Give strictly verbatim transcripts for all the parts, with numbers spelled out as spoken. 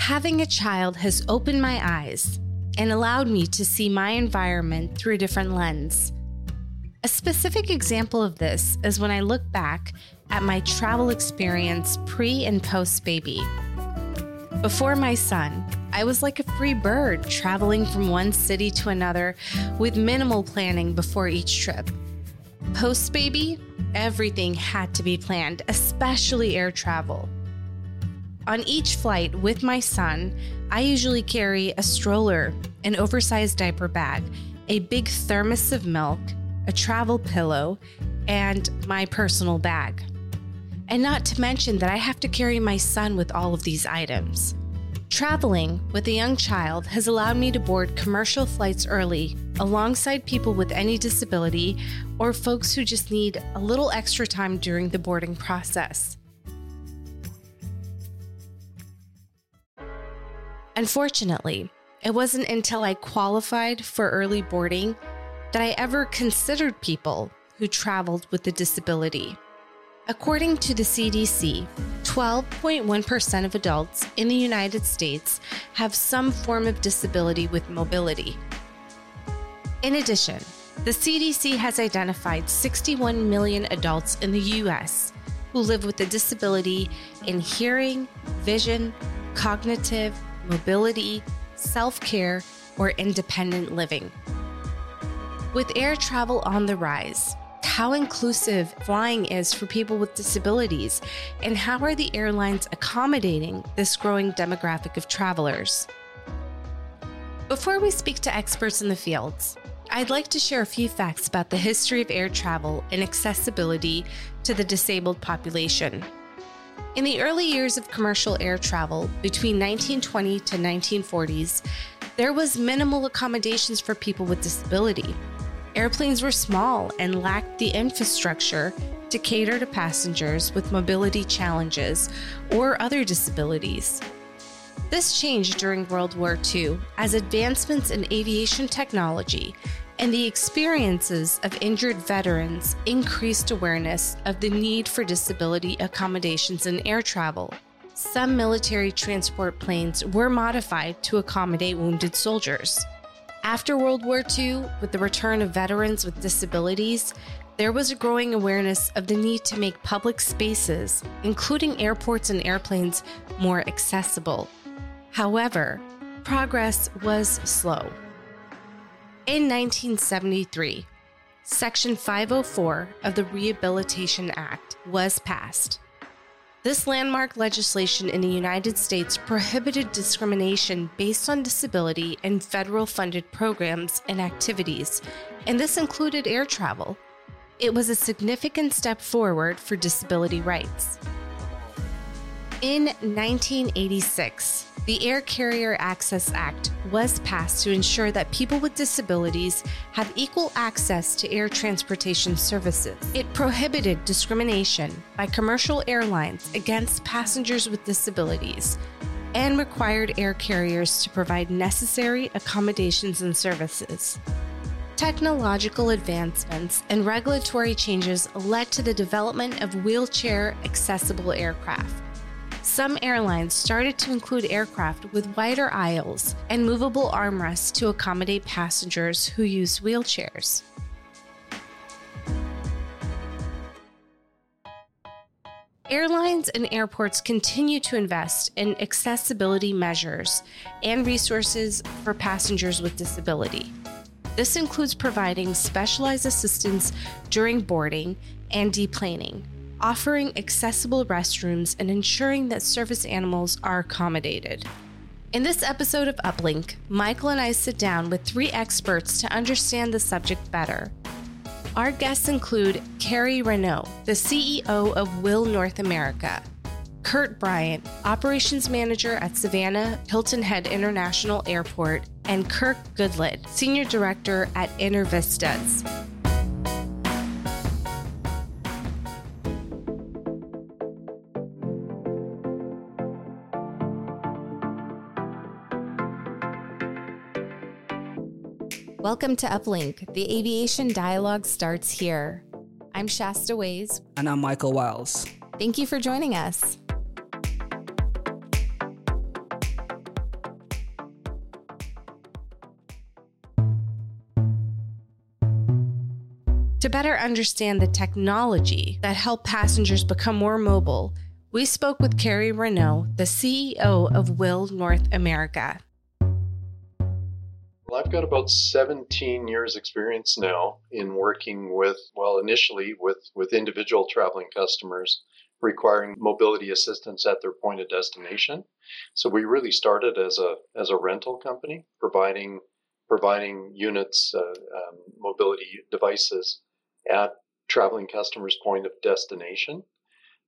Having a child has opened my eyes and allowed me to see my environment through a different lens. A specific example of this is when I look back at my travel experience pre and post baby. Before my son, I was like a free bird traveling from one city to another with minimal planning before each trip. Post baby, everything had to be planned, especially air travel. On each flight with my son, I usually carry a stroller, an oversized diaper bag, a big thermos of milk, a travel pillow, and my personal bag. And not to mention that I have to carry my son with all of these items. Traveling with a young child has allowed me to board commercial flights early, alongside people with any disability or folks who just need a little extra time during the boarding process. Unfortunately, it wasn't until I qualified for early boarding that I ever considered people who traveled with a disability. According to the C D C, twelve point one percent of adults in the United States have some form of disability with mobility. In addition, the C D C has identified sixty-one million adults in the U S who live with a disability in hearing, vision, cognitive, mobility, self-care, or independent living. With air travel on the rise, how inclusive flying is for people with disabilities, and how are the airlines accommodating this growing demographic of travelers? Before we speak to experts in the fields, I'd like to share a few facts about the history of air travel and accessibility to the disabled population. In the early years of commercial air travel, between nineteen twenty to nineteen forties, there was minimal accommodations for people with disability. Airplanes were small and lacked the infrastructure to cater to passengers with mobility challenges or other disabilities. This changed during World War Two as advancements in aviation technology and the experiences of injured veterans increased awareness of the need for disability accommodations in air travel. Some military transport planes were modified to accommodate wounded soldiers. After World War Two, with the return of veterans with disabilities, there was a growing awareness of the need to make public spaces, including airports and airplanes, more accessible. However, progress was slow. In nineteen seventy-three, Section five oh four of the Rehabilitation Act was passed. This landmark legislation in the United States prohibited discrimination based on disability in federal-funded programs and activities, and this included air travel. It was a significant step forward for disability rights. In nineteen eighty-six, the Air Carrier Access Act was passed to ensure that people with disabilities have equal access to air transportation services. It prohibited discrimination by commercial airlines against passengers with disabilities and required air carriers to provide necessary accommodations and services. Technological advancements and regulatory changes led to the development of wheelchair-accessible aircraft. Some airlines started to include aircraft with wider aisles and movable armrests to accommodate passengers who use wheelchairs. Airlines and airports continue to invest in accessibility measures and resources for passengers with disability. This includes providing specialized assistance during boarding and deplaning, offering accessible restrooms, and ensuring that service animals are accommodated. In this episode of Uplink, Michael and I sit down with three experts to understand the subject better. Our guests include Kerry Renaud, the C E O of WHILL North America, Curt Bryant, Operations Manager at Savannah Hilton Head International Airport, and Kirk Goodlet, Senior Director at InterVISTAS. Welcome to Uplink. The aviation dialogue starts here. I'm Shasta Ways. And I'm Michael Wiles. Thank you for joining us. To better understand the technology that helped passengers become more mobile, we spoke with Kerry Renaud, the C E O of WHILL North America. Well, I've got about seventeen years experience now in working with, well, initially with, with individual traveling customers requiring mobility assistance at their point of destination. So we really started as a as a rental company, providing providing units, uh, um, mobility devices at traveling customers' point of destination.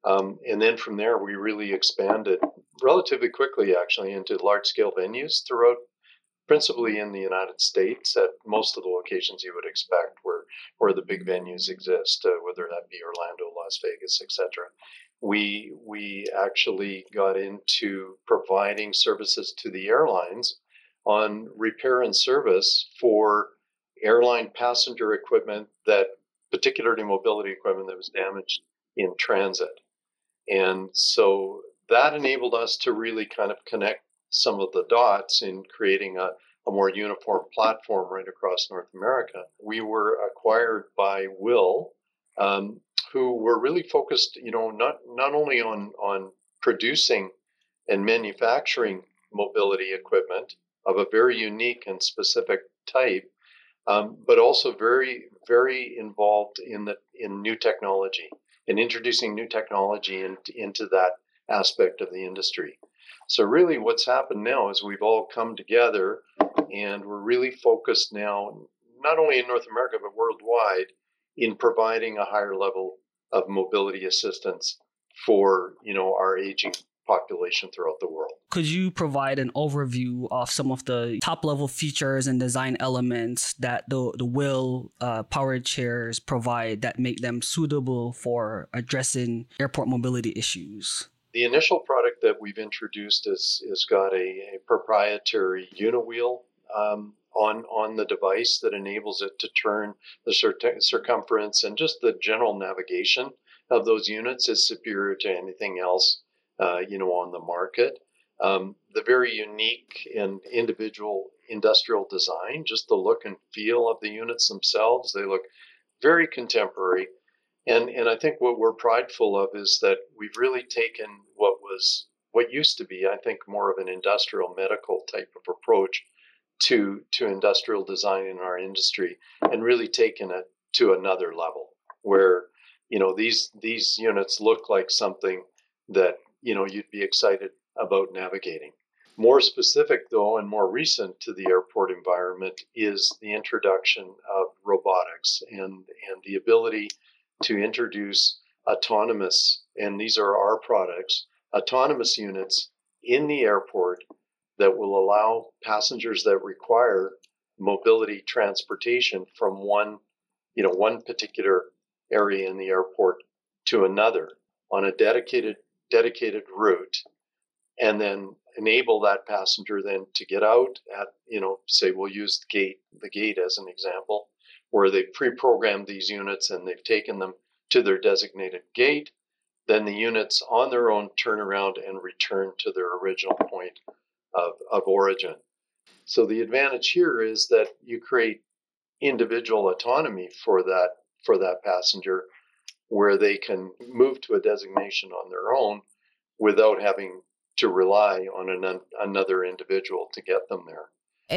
Um, and then from there, we really expanded relatively quickly, actually, into large-scale venues throughout, principally in the United States, at most of the locations you would expect where, where the big venues exist, uh, whether that be Orlando, Las Vegas, et cetera. We, we actually got into providing services to the airlines on repair and service for airline passenger equipment, that particularly mobility equipment that was damaged in transit. And so that enabled us to really kind of connect some of the dots in creating a, a more uniform platform right across North America. We were acquired by WHILL, um, who were really focused, you know, not, not only on, on producing and manufacturing mobility equipment of a very unique and specific type, um, but also very, very involved in the in new technology and introducing new technology in, into that aspect of the industry. So really what's happened now is we've all come together and we're really focused now, not only in North America, but worldwide, in providing a higher level of mobility assistance for, you know, our aging population throughout the world. Could you provide an overview of some of the top level features and design elements that the, the WHILL uh, powered chairs provide that make them suitable for addressing airport mobility issues? The initial product that we've introduced is is got a, a proprietary UniWheel um, on on the device that enables it to turn the cir- circumference, and just the general navigation of those units is superior to anything else Uh, you know, on the market. Um, the very unique and individual industrial design, just the look and feel of the units themselves, they look very contemporary. And and I think what we're prideful of is that we've really taken what was, what used to be, I think, more of an industrial medical type of approach to, to industrial design in our industry, and really taken it to another level where, you know, these these units look like something that, you know, you'd be excited about navigating. More specific, though, and more recent to the airport environment is the introduction of robotics and, and the ability to introduce autonomous, and these are our products, autonomous units in the airport that will allow passengers that require mobility transportation from one, you know, one particular area in the airport to another on a dedicated dedicated route, and then enable that passenger then to get out at, you know, say we'll use the gate, the gate as an example, where they pre-programmed these units and they've taken them to their designated gate. Then the units on their own turn around and return to their original point of, of origin. So the advantage here is that you create individual autonomy for that for that passenger, where they can move to a designation on their own without having to rely on an, another individual to get them there.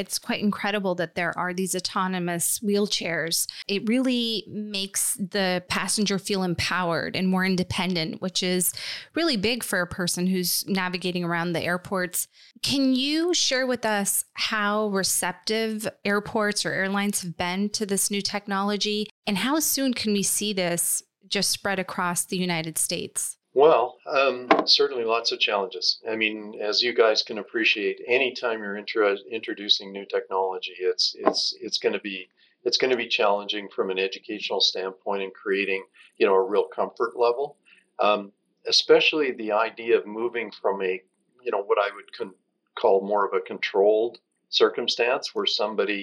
It's quite incredible that there are these autonomous wheelchairs. It really makes the passenger feel empowered and more independent, which is really big for a person who's navigating around the airports. Can you share with us how receptive airports or airlines have been to this new technology, and how soon can we see this just spread across the United States? Well, um, certainly lots of challenges. I mean, as you guys can appreciate, anytime you're intro- introducing new technology, it's it's it's going to be it's going to be challenging from an educational standpoint and creating, you know, a real comfort level. Um, especially the idea of moving from a, you know, what I would con- call more of a controlled circumstance, where somebody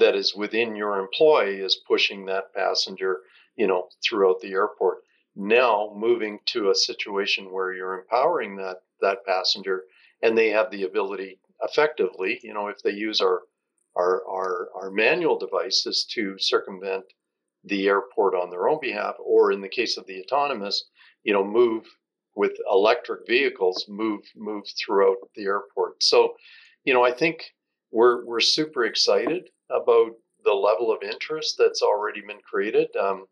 that is within your employ is pushing that passenger, you know, throughout the airport. Now moving to a situation where you're empowering that that passenger, and they have the ability, effectively, you know, if they use our our our, our manual devices, to circumvent the airport on their own behalf, or in the case of the autonomous, you know, move with electric vehicles, move move throughout the airport. So, you know, I think we're we're super excited about the level of interest that's already been created. Um,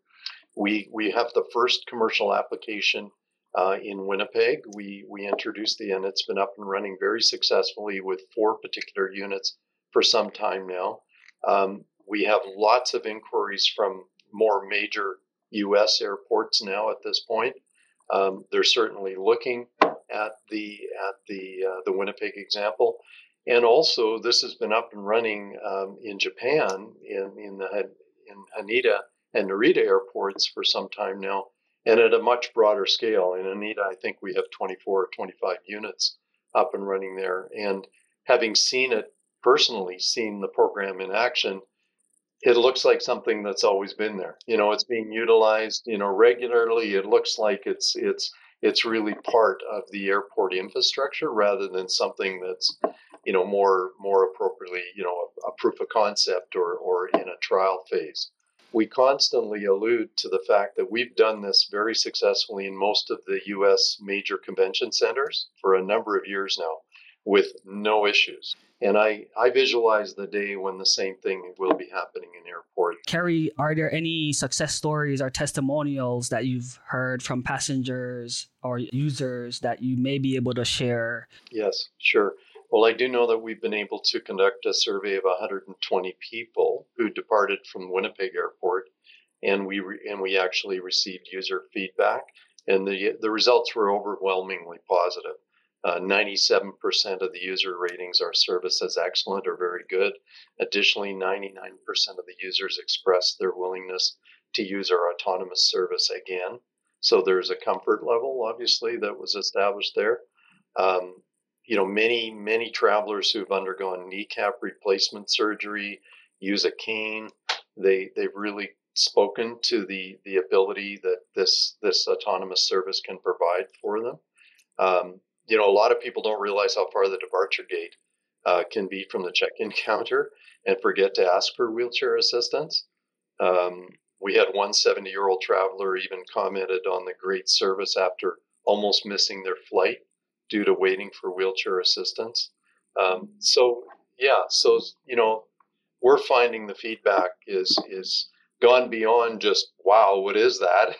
we we have the first commercial application uh, in Winnipeg. We we introduced the and it's been up and running very successfully with four particular units for some time now. Um, we have lots of inquiries from more major U S airports now at this point. Um, they're certainly looking at the at the uh, the Winnipeg example, and also this has been up and running um, in Japan in in the in Haneda and Narita airports for some time now, and at a much broader scale. In Haneda, I think we have twenty-four or twenty-five units up and running there, and having seen it personally, seen the program in action, it looks like something that's always been there. You know, it's being utilized, you know, regularly. It looks like it's it's it's really part of the airport infrastructure rather than something that's, you know, more more appropriately, you know, a, a proof of concept or or in a trial phase. We constantly allude to the fact that we've done this very successfully in most of the U S major convention centers for a number of years now, with no issues. And I, I visualize the day when the same thing will be happening in airports. Kerry, are there any success stories or testimonials that you've heard from passengers or users that you may be able to share? Yes, sure. Well, I do know that we've been able to conduct a survey of one hundred twenty people who departed from Winnipeg Airport, and we re- and we actually received user feedback, and the the results were overwhelmingly positive. Uh, ninety-seven percent of the user ratings our service as excellent or very good. Additionally, ninety-nine percent of the users expressed their willingness to use our autonomous service again. So there's a comfort level, obviously, that was established there. Um, you know, many, many travelers who've undergone kneecap replacement surgery use a cane. They, they've really spoken to the, the ability that this, this autonomous service can provide for them. Um, You know, a lot of people don't realize how far the departure gate uh, can be from the check-in counter and forget to ask for wheelchair assistance. Um, we had one seventy-year-old traveler even commented on the great service after almost missing their flight due to waiting for wheelchair assistance. Um, so, yeah, so, you know, we're finding the feedback is is gone beyond just, wow, what is that?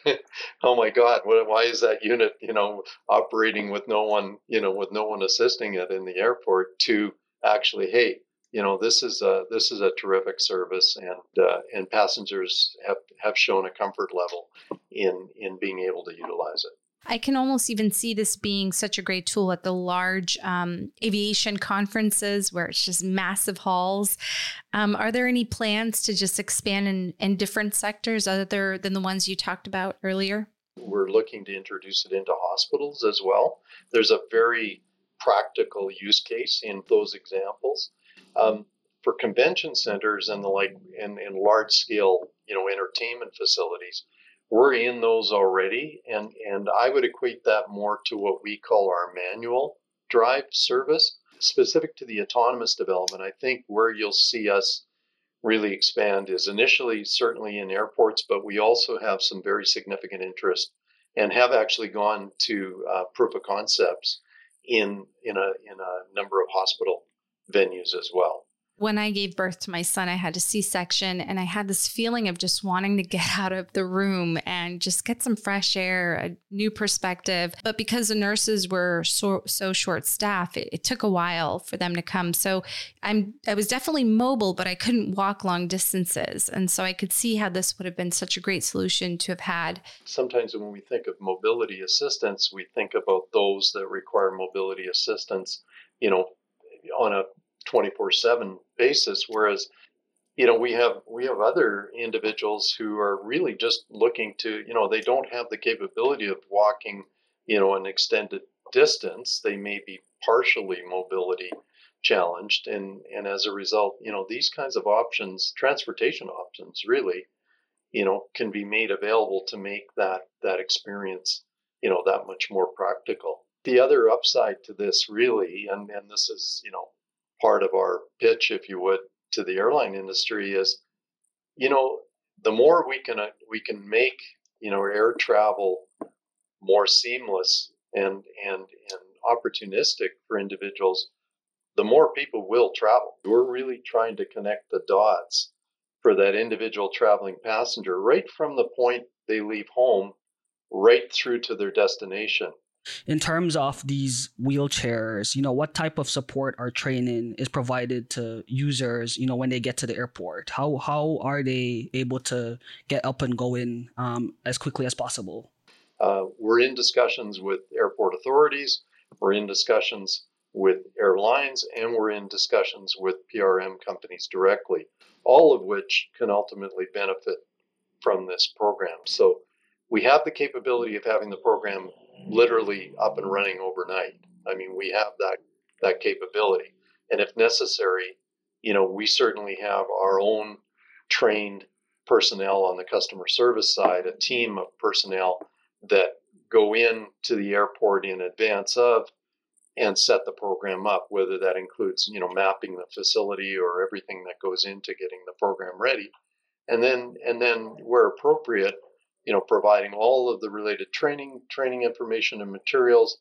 Oh my God, what, why is that unit, you know, operating with no one, you know, with no one assisting it in the airport, to actually, hey, you know, this is a, this is a terrific service, and uh, and passengers have, have shown a comfort level in, in being able to utilize it. I can almost even see this being such a great tool at the large um, aviation conferences where it's just massive halls. Um, are there any plans to just expand in, in different sectors other than the ones you talked about earlier? We're looking to introduce it into hospitals as well. There's a very practical use case in those examples. Um, for convention centers and the like, and, and large-scale, you know, entertainment facilities, we're in those already, and, and I would equate that more to what we call our manual drive service. Specific to the autonomous development, I think where you'll see us really expand is initially certainly in airports, but we also have some very significant interest and have actually gone to uh, proof of concepts in in a in a number of hospital venues as well. When I gave birth to my son, I had a C-section, and I had this feeling of just wanting to get out of the room and just get some fresh air, a new perspective. But because the nurses were so, so short-staffed, it, it took a while for them to come. So I'm I was definitely mobile, but I couldn't walk long distances. And so I could see how this would have been such a great solution to have had. Sometimes when we think of mobility assistance, we think about those that require mobility assistance, you know, on a twenty-four seven basis, whereas, you know, we have we have other individuals who are really just looking to, you know, they don't have the capability of walking, you know, an extended distance. They may be partially mobility challenged, and and as a result, you know, these kinds of options, transportation options, really, you know, can be made available to make that that experience, you know, that much more practical. The other upside to this, really, and and this is, you know, part of our pitch, if you would, to the airline industry is, you know, the more we can uh, we can make, you know, air travel more seamless and and and opportunistic for individuals, the more people will travel. We're really trying to connect the dots for that individual traveling passenger right from the point they leave home right through to their destination. In terms of these wheelchairs, you know, what type of support or training is provided to users, you know, when they get to the airport? How how are they able to get up and going um, as quickly as possible? Uh, we're in discussions with airport authorities, we're in discussions with airlines, and we're in discussions with P R M companies directly, all of which can ultimately benefit from this program. So we have the capability of having the program literally up and running overnight. I mean, we have that that capability. And if necessary, you know, we certainly have our own trained personnel on the customer service side, a team of personnel that go in to the airport in advance of and set the program up, whether that includes, you know, mapping the facility or everything that goes into getting the program ready. And then, and then where appropriate, you know, providing all of the related training, training information and materials,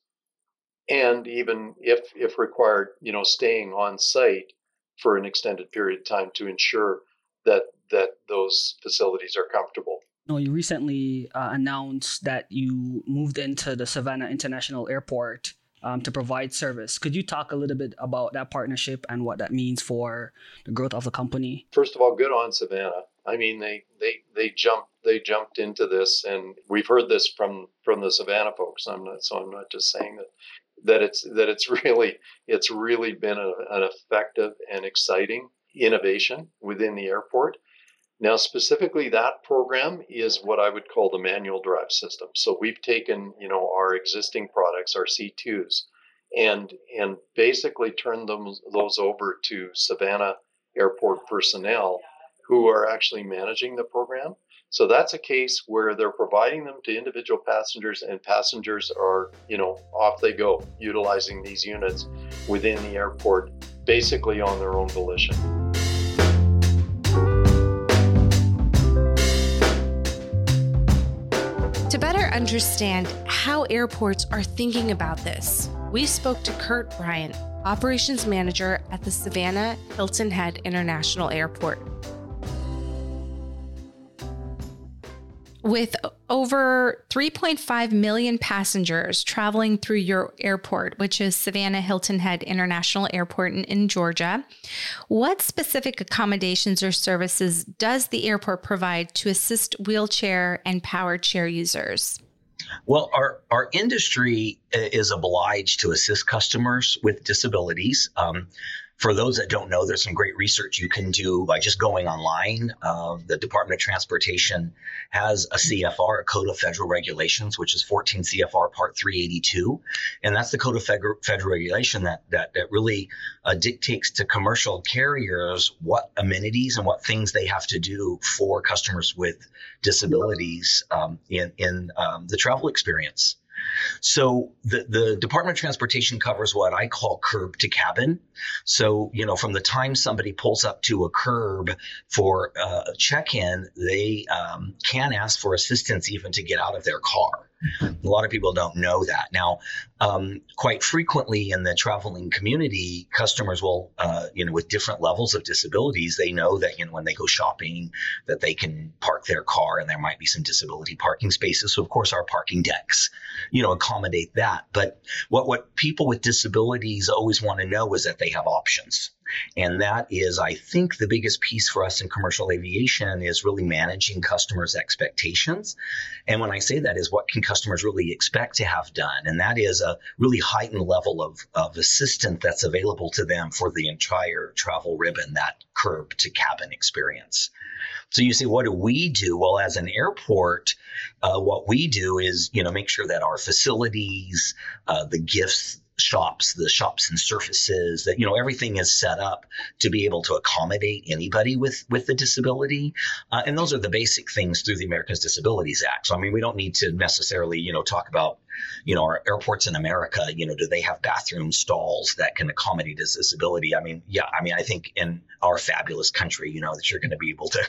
and even if if required, you know, staying on site for an extended period of time to ensure that that those facilities are comfortable. You know, you recently uh, announced that you moved into the Savannah International Airport um, to provide service. Could you talk a little bit about that partnership and what that means for the growth of the company? First of all, good on Savannah. I mean, they they they jumped they jumped into this, and we've heard this from, from the Savannah folks. I'm not so I'm not just saying that that it's that it's really it's really been a, an effective and exciting innovation within the airport. Now, specifically, that program is what I would call the manual drive system. So we've taken, you know, our existing products, our C twos, and and basically turned them those over to Savannah Airport personnel who are actually managing the program. So that's a case where they're providing them to individual passengers, and passengers are, you know, off they go, utilizing these units within the airport, basically on their own volition. To better understand how airports are thinking about this, we spoke to Curt Bryant, Operations Manager at the Savannah Hilton Head International Airport. With over three point five million passengers traveling through your airport, which is Savannah Hilton Head International Airport in, in Georgia, what specific accommodations or services does the airport provide to assist wheelchair and powered chair users? Well, our, our industry is obliged to assist customers with disabilities. Um, For those that don't know, there's some great research you can do by just going online. Uh, the Department of Transportation has a C F R, a Code of Federal Regulations, which is fourteen C F R Part three eighty-two. And that's the Code of Federal, federal Regulation that that, that really uh, dictates to commercial carriers what amenities and what things they have to do for customers with disabilities um, in, in um, the travel experience. So the, the Department of Transportation covers what I call curb to cabin. So, you know, from the time somebody pulls up to a curb for uh, a check-in, they um, can ask for assistance even to get out of their car. A lot of people don't know that. Now, um, quite frequently in the traveling community, customers will, uh, you know, with different levels of disabilities, they know that, you know, when they go shopping, that they can park their car and there might be some disability parking spaces. So, of course, our parking decks, you know, accommodate that. But what, what people with disabilities always want to know is that they have options. And that is, I think, the biggest piece for us in commercial aviation is really managing customers' expectations. And when I say that is what can customers really expect to have done? And that is a really heightened level of, of assistance that's available to them for the entire travel ribbon, that curb to cabin experience. So you say, what do we do? Well, as an airport, uh, what we do is, you know, make sure that our facilities, uh, the gifts, shops, the shops and surfaces, that, you know, everything is set up to be able to accommodate anybody with with a disability. Uh, and those are the basic things through the Americans Disabilities Act. So, I mean, we don't need to necessarily, you know, talk about, you know, our airports in America, you know, do they have bathroom stalls that can accommodate a disability? I mean, yeah, I mean, I think in our fabulous country, you know, that you're going to be able to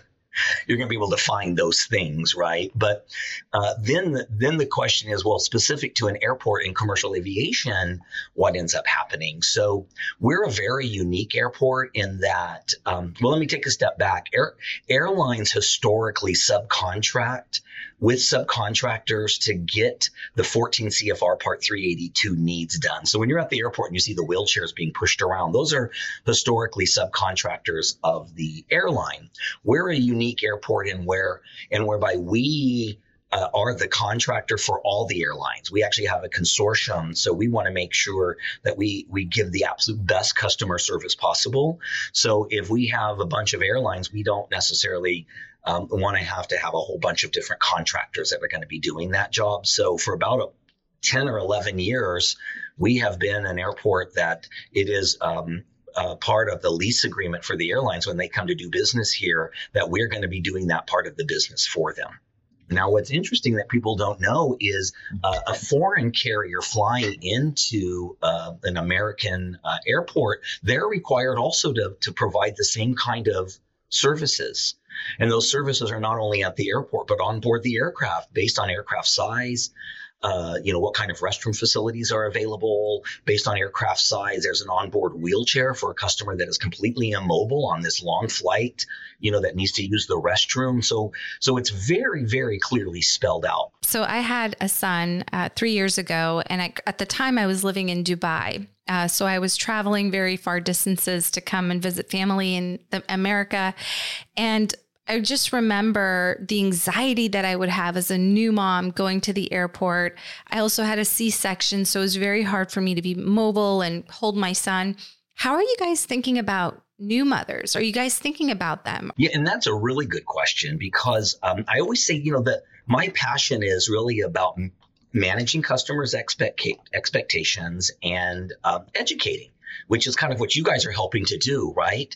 you're going to be able to find those things, right? But uh, then, then the question is, well, specific to an airport in commercial aviation, what ends up happening? So we're a very unique airport in that, um, well, let me take a step back. Air, airlines historically subcontract with subcontractors to get the fourteen C F R Part three eighty-two needs done. So when you're at the airport and you see the wheelchairs being pushed around, those are historically subcontractors of the airline. We're a unique airport in where and whereby we uh, are the contractor for all the airlines. We actually have a consortium, so we want to make sure that we we give the absolute best customer service possible. So if we have a bunch of airlines, we don't necessarily um, want to have to have a whole bunch of different contractors that are going to be doing that job. So for about a ten or eleven years, we have been an airport that it is um, uh, part of the lease agreement for the airlines when they come to do business here, that we're going to be doing that part of the business for them. Now, what's interesting that people don't know is uh, a foreign carrier flying into uh, an American uh, airport, they're required also to, to provide the same kind of services. And those services are not only at the airport, but on board the aircraft based on aircraft size. Uh, you know, what kind of restroom facilities are available based on aircraft size. There's an onboard wheelchair for a customer that is completely immobile on this long flight, you know, that needs to use the restroom. So, so it's very, very clearly spelled out. So I had a son uh, three years ago, and I, at the time I was living in Dubai. Uh, so I was traveling very far distances to come and visit family in the, America. And I just remember the anxiety that I would have as a new mom going to the airport. I also had a C-section, so it was very hard for me to be mobile and hold my son. How are you guys thinking about new mothers? Are you guys thinking about them? Yeah, and that's a really good question, because um, I always say, you know, that my passion is really about managing customers' expect- expectations and um, educating, which is kind of what you guys are helping to do, right?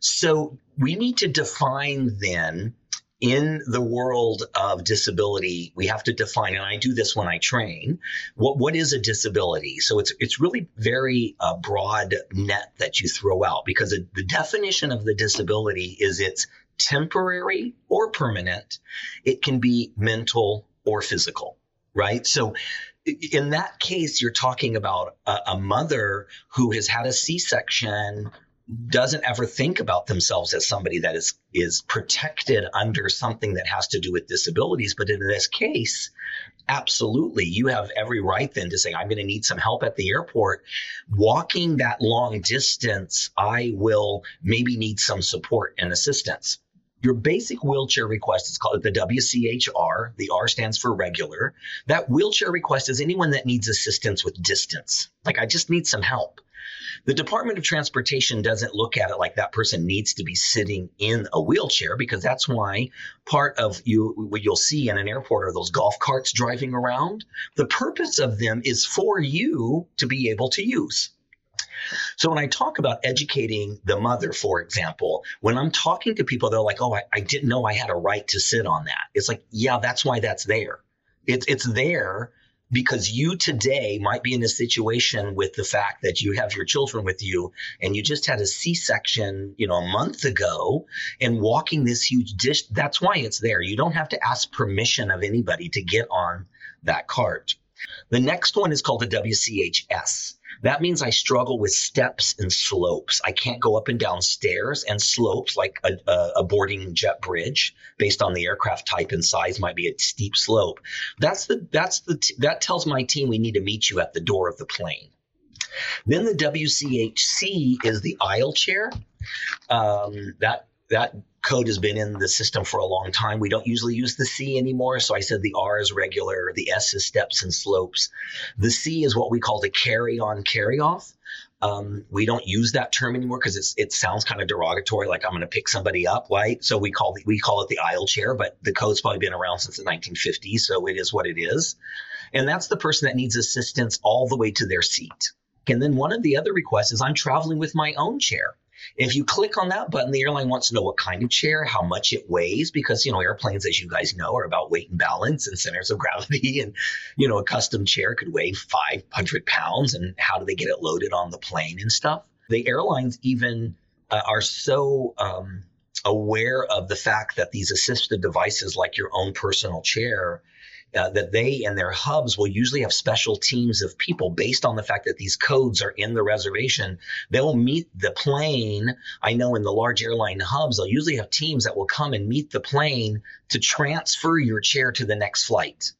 So we need to define then, in the world of disability, we have to define, and I do this when I train, what what is a disability? So it's it's really very uh, broad net that you throw out, because it, the definition of the disability is it's temporary or permanent. It can be mental or physical, right? So in that case, you're talking about a, a mother who has had a C-section, doesn't ever think about themselves as somebody that is is protected under something that has to do with disabilities. But in this case, absolutely, you have every right then to say, I'm going to need some help at the airport. Walking that long distance, I will maybe need some support and assistance. Your basic wheelchair request is called the W C H R. The R stands for regular. That wheelchair request is anyone that needs assistance with distance. Like, I just need some help. The Department of Transportation doesn't look at it like that person needs to be sitting in a wheelchair, because that's why part of you what you'll see in an airport are those golf carts driving around. The purpose of them is for you to be able to use. So when I talk about educating the mother, for example, when I'm talking to people, they're like, oh, I, I didn't know I had a right to sit on that. It's like, yeah, that's why that's there. It's it's there because you today might be in a situation with the fact that you have your children with you, and you just had a C-section, you know, a month ago, and walking this huge dish. That's why it's there. You don't have to ask permission of anybody to get on that cart. The next one is called the W C H S. That means I struggle with steps and slopes. I can't go up and down stairs and slopes like a, a boarding jet bridge based on the aircraft type and size might be a steep slope. That's the that's the that tells my team we need to meet you at the door of the plane. Then the W C H C is the aisle chair. Um, that that code has been in the system for a long time. We don't usually use the C anymore. So I said the R is regular, the S is steps and slopes. The C is what we call the carry-on, carry-off. Um, we don't use that term anymore because it's it sounds kind of derogatory, like I'm going to pick somebody up, right? So we call the, we call it the aisle chair, but the code's probably been around since the nineteen fifties, so it is what it is. And that's the person that needs assistance all the way to their seat. And then one of the other requests is I'm traveling with my own chair. If you click on that button, the airline wants to know what kind of chair, how much it weighs, because, you know, airplanes, as you guys know, are about weight and balance and centers of gravity. And, you know, a custom chair could weigh five hundred pounds, and how do they get it loaded on the plane and stuff? The airlines even uh, are so um, aware of the fact that these assistive devices, like your own personal chair, uh, that they and their hubs will usually have special teams of people based on the fact that these codes are in the reservation. They'll meet the plane. I know in the large airline hubs, they'll usually have teams that will come and meet the plane to transfer your chair to the next flight,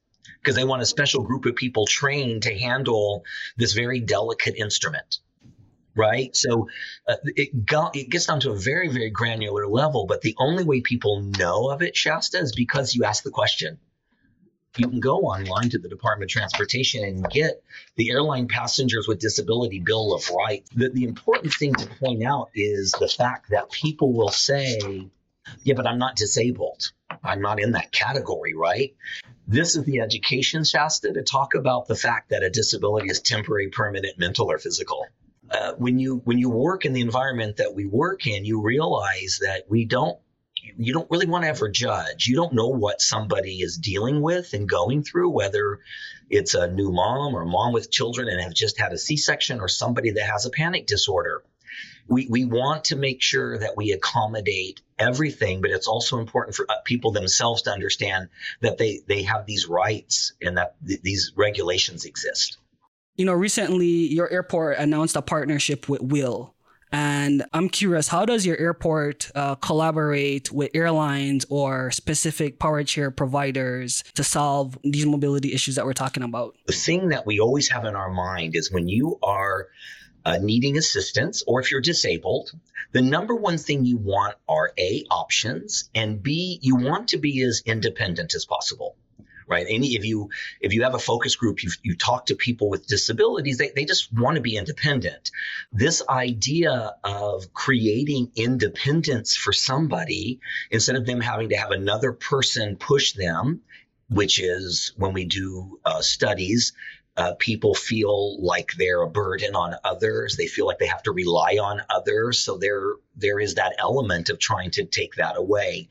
because they want a special group of people trained to handle this very delicate instrument. Right. So uh, it got, it gets down to a very, very granular level. But the only way people know of it, Shasta, is because you ask the question. You can go online to the Department of Transportation and get the Airline Passengers with Disability Bill of Rights. The, the important thing to point out is the fact that people will say, yeah, but I'm not disabled. I'm not in that category. Right. This is the education, Shasta, to talk about the fact that a disability is temporary, permanent, mental, or physical. Uh, when you when you work in the environment that we work in, you realize that we don't you don't really want to ever judge. You don't know what somebody is dealing with and going through, whether it's a new mom or a mom with children and have just had a C-section or somebody that has a panic disorder. We we want to make sure that we accommodate everything, but it's also important for people themselves to understand that they they have these rights and that th- these regulations exist. You know, recently your airport announced a partnership with WHILL, and I'm curious, how does your airport uh, collaborate with airlines or specific power chair providers to solve these mobility issues that we're talking about? The thing that we always have in our mind is when you are uh, needing assistance, or if you're disabled, the number one thing you want are A, options, and B, you want to be as independent as possible. Right. Any if you if you have a focus group, you you talk to people with disabilities, they, they just want to be independent. This idea of creating independence for somebody instead of them having to have another person push them, which is when we do uh, studies, uh, people feel like they're a burden on others. They feel like they have to rely on others. So there there is that element of trying to take that away.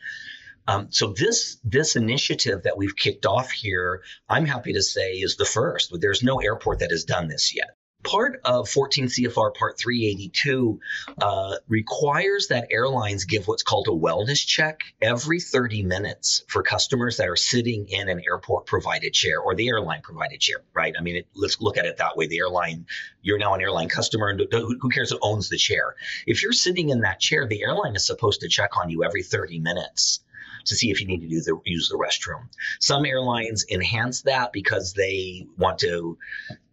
Um, so this this initiative that we've kicked off here, I'm happy to say, is the first. There's no airport that has done this yet. Part of fourteen C F R Part three eighty-two uh, requires that airlines give what's called a wellness check every thirty minutes for customers that are sitting in an airport-provided chair or the airline-provided chair, right? I mean, it, let's look at it that way. The airline, you're now an airline customer, and who cares who owns the chair? If you're sitting in that chair, the airline is supposed to check on you every thirty minutes. To see if you need to do the, use the restroom. Some airlines enhance that because they want to,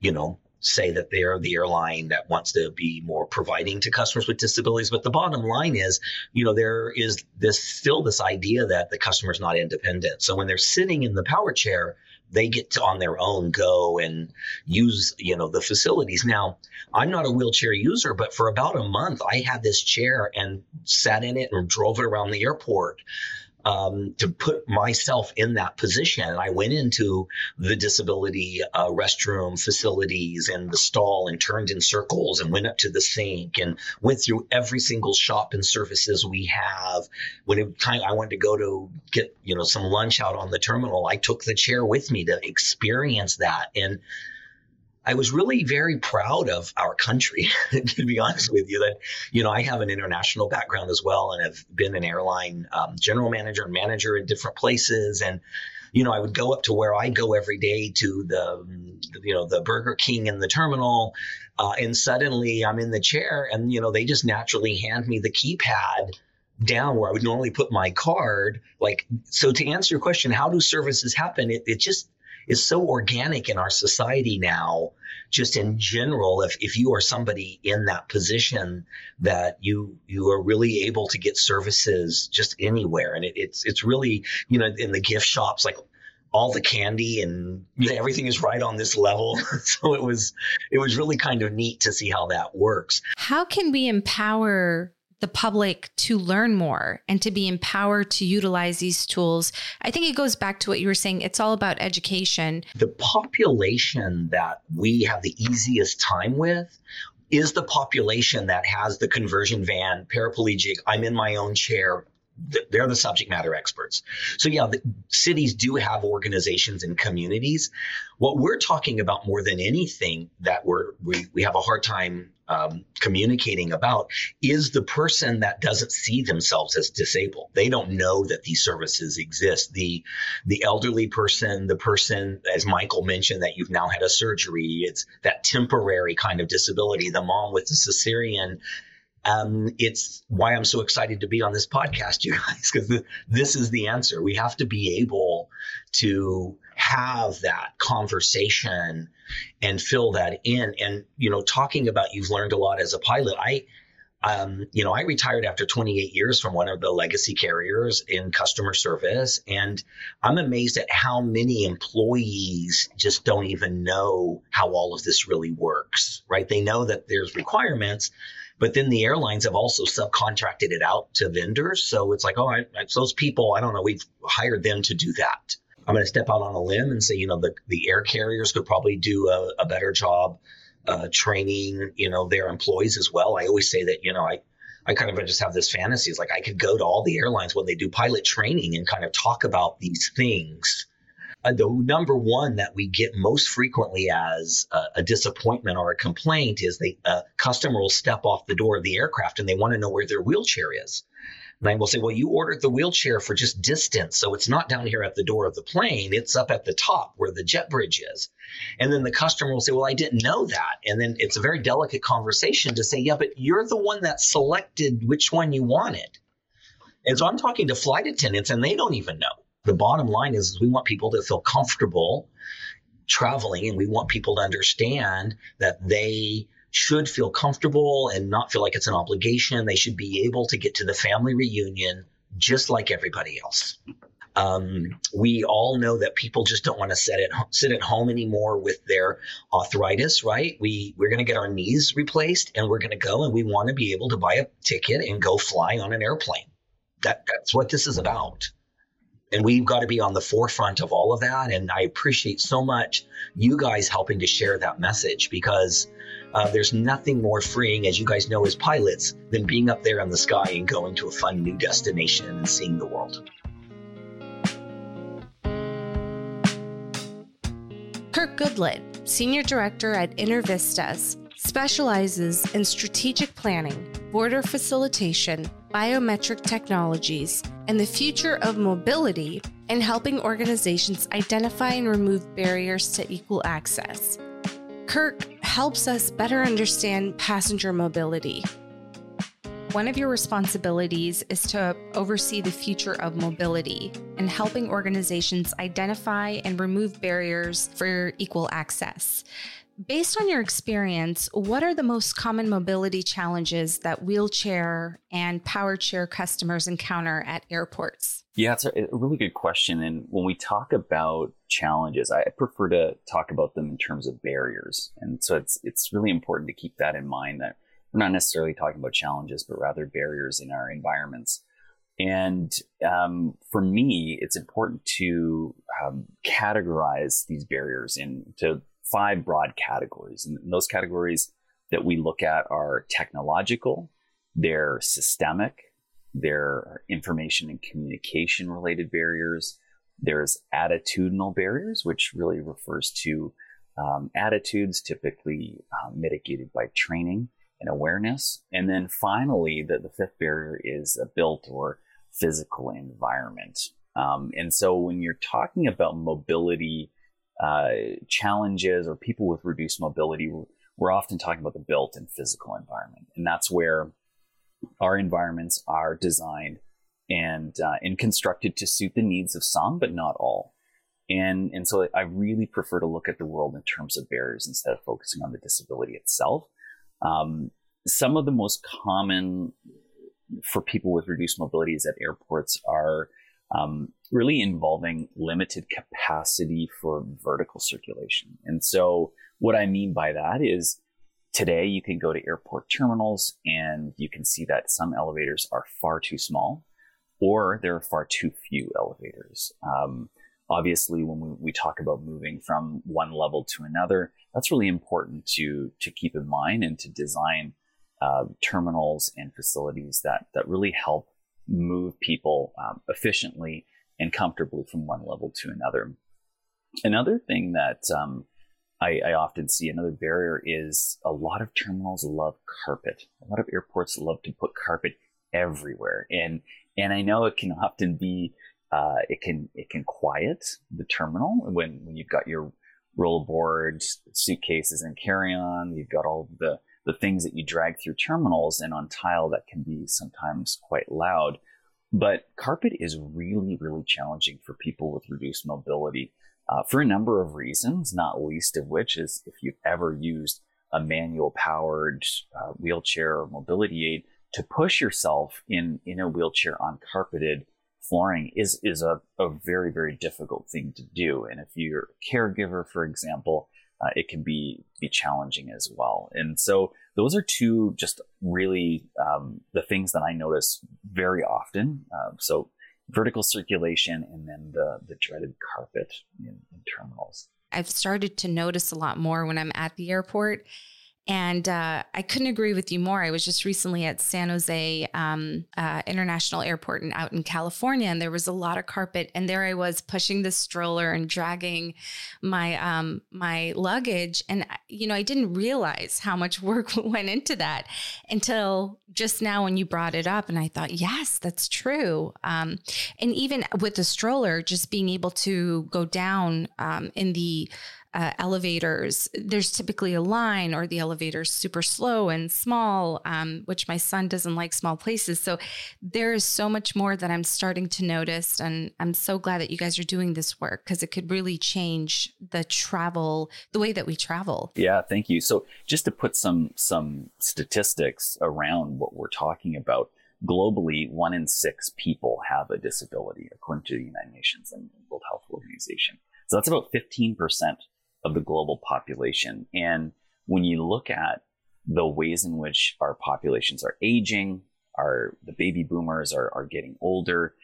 you know, say that they're the airline that wants to be more providing to customers with disabilities. But the bottom line is, you know, there is this still this idea that the customer is not independent. So when they're sitting in the power chair, they get to on their own go and use, you know, the facilities. Now, I'm not a wheelchair user, but for about a month, I had this chair and sat in it and drove it around the airport. Um, to put myself in that position. And I went into the disability uh, restroom facilities and the stall and turned in circles and went up to the sink and went through every single shop and services we have. When it time I wanted to go to get, you know, some lunch out on the terminal, I took the chair with me to experience that. And I was really very proud of our country, to be honest with you, that, you know, I have an international background as well and have been an airline um, general manager and manager in different places. And, you know, I would go up to where I go every day to the, you know, the Burger King in the terminal uh, and suddenly I'm in the chair and, you know, they just naturally hand me the keypad down where I would normally put my card. Like, so to answer your question, how do services happen? It, it just is so organic in our society now, just in general, if if you are somebody in that position that you you are really able to get services just anywhere. And it, it's it's really, you know, in the gift shops, like all the candy and everything is right on this level. So it was it was really kind of neat to see how that works. How can we empower the public to learn more and to be empowered to utilize these tools? I think it goes back to what you were saying. It's all about education. The population that we have the easiest time with is the population that has the conversion van, paraplegic, I'm in my own chair they're the subject matter experts. So yeah, the cities do have organizations and communities. What we're talking about more than anything that we're, we we have a hard time um, communicating about is the person that doesn't see themselves as disabled. They don't know that these services exist. The the elderly person, the person, as Michael mentioned, that you've now had a surgery, it's that temporary kind of disability, the mom with the cesarean. Um, it's why I'm so excited to be on this podcast, you guys, because th- this is the answer. We have to be able to have that conversation and fill that in. And, you know, talking about you've learned a lot as a pilot, I, um, you know, I retired after twenty-eight years from one of the legacy carriers in customer service. And I'm amazed at how many employees just don't even know how all of this really works, right? They know that there's requirements, but then the airlines have also subcontracted it out to vendors. So it's like, oh, I, I, those people, I don't know, we've hired them to do that. I'm going to step out on a limb and say, you know, the, the air carriers could probably do a, a better job uh, training, you know, their employees as well. I always say that, you know, I, I kind of just have this fantasy. It's like I could go to all the airlines when they do pilot training and kind of talk about these things. Uh, the number one that we get most frequently as uh, a disappointment or a complaint is the uh, customer will step off the door of the aircraft and they want to know where their wheelchair is. And I will say, well, you ordered the wheelchair for just distance. So it's not down here at the door of the plane. It's up at the top where the jet bridge is. And then the customer will say, well, I didn't know that. And then it's a very delicate conversation to say, yeah, but you're the one that selected which one you wanted. And so I'm talking to flight attendants and they don't even know. The bottom line is we want people to feel comfortable traveling, and we want people to understand that they should feel comfortable and not feel like it's an obligation. They should be able to get to the family reunion just like everybody else. Um, we all know that people just don't want to sit at sit at home anymore with their arthritis, right? We, we're going to get our knees replaced, and we're going to go, and we want to be able to buy a ticket and go fly on an airplane. That That's what this is about. And we've got to be on the forefront of all of that. And I appreciate so much you guys helping to share that message, because uh, there's nothing more freeing, as you guys know, as pilots, than being up there in the sky and going to a fun new destination and seeing the world. Kirk Goodlet, Senior Director at InterVISTAS, specializes in strategic planning, border facilitation, biometric technologies, and the future of mobility, and helping organizations identify and remove barriers to equal access. Kirk helps us better understand passenger mobility. One of your responsibilities is to oversee the future of mobility and helping organizations identify and remove barriers for equal access. Based on your experience, what are the most common mobility challenges that wheelchair and power chair customers encounter at airports? Yeah, it's a really good question. And when we talk about challenges, I prefer to talk about them in terms of barriers. And so it's it's really important to keep that in mind, that we're not necessarily talking about challenges, but rather barriers in our environments. And um, for me, it's important to um, categorize these barriers into five broad categories. And those categories that we look at are technological, they're systemic, there are information and communication related barriers, there's attitudinal barriers, which really refers to um, attitudes typically uh, mitigated by training and awareness. And then finally, the, the fifth barrier is a built or physical environment. Um, and so when you're talking about mobility Uh, challenges or people with reduced mobility, we're, we're often talking about the built and physical environment. And that's where our environments are designed and uh, and constructed to suit the needs of some, but not all. And, and so I really prefer to look at the world in terms of barriers instead of focusing on the disability itself. Um, some of the most common for people with reduced mobilities at airports are Um, really involving limited capacity for vertical circulation. And so what I mean by that is today you can go to airport terminals and you can see that some elevators are far too small, or there are far too few elevators. Um, obviously, when we, we talk about moving from one level to another, that's really important to, to keep in mind and to design uh, terminals and facilities that, that really help move people um, efficiently and comfortably from one level to another. Another thing that um, I, I often see, another barrier, is a lot of terminals love carpet. A lot of airports love to put carpet everywhere. And and I know it can often be, uh, it can it can quiet the terminal when, when you've got your rollboard, suitcases and carry-on, you've got all the, the things that you drag through terminals, and on tile that can be sometimes quite loud. But carpet is really, really challenging for people with reduced mobility uh, for a number of reasons, not least of which is if you've ever used a manual-powered uh, wheelchair or mobility aid, to push yourself in, in a wheelchair on carpeted flooring is, is a, a very, very difficult thing to do. And if you're a caregiver, for example, uh, it can be, be challenging as well. And so those are two just really um, the things that I notice very often. Uh, so vertical circulation and then the, the dreaded carpet in, in terminals. I've started to notice a lot more when I'm at the airport. And uh, I couldn't agree with you more. I was just recently at San Jose um, uh, International Airport and out in California, and there was a lot of carpet. And there I was pushing the stroller and dragging my um, my luggage. And, you know, I didn't realize how much work went into that until just now when you brought it up. And I thought, yes, that's true. Um, and even with the stroller, just being able to go down um, in the Uh, elevators, there's typically a line, or the elevator's super slow and small, um, which my son doesn't like small places. So there is so much more that I'm starting to notice. And I'm so glad that you guys are doing this work, because it could really change the travel, the way that we travel. Yeah, thank you. So just to put some some statistics around what we're talking about, globally, one in six people have a disability, according to the United Nations and World Health Organization. So that's about fifteen percent of the global population. And when you look at the ways in which our populations are aging, our the baby boomers are, are getting older,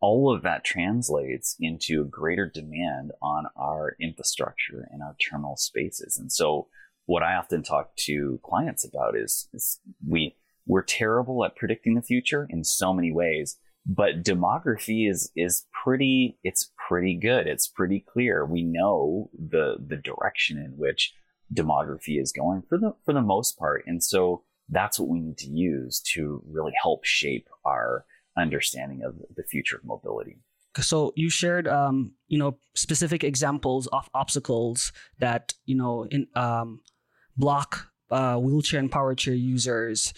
all of that translates into a greater demand on our infrastructure and our terminal spaces. And so what I often talk to clients about is, is we, we're terrible at predicting the future in so many ways, but demography is is pretty, it's pretty good. It's pretty clear. We know the the direction in which demography is going for the for the most part. And so that's what we need to use to really help shape our understanding of the future of mobility. So you shared, um, you know, specific examples of obstacles that, you know, in, um, block uh, wheelchair and power chair users.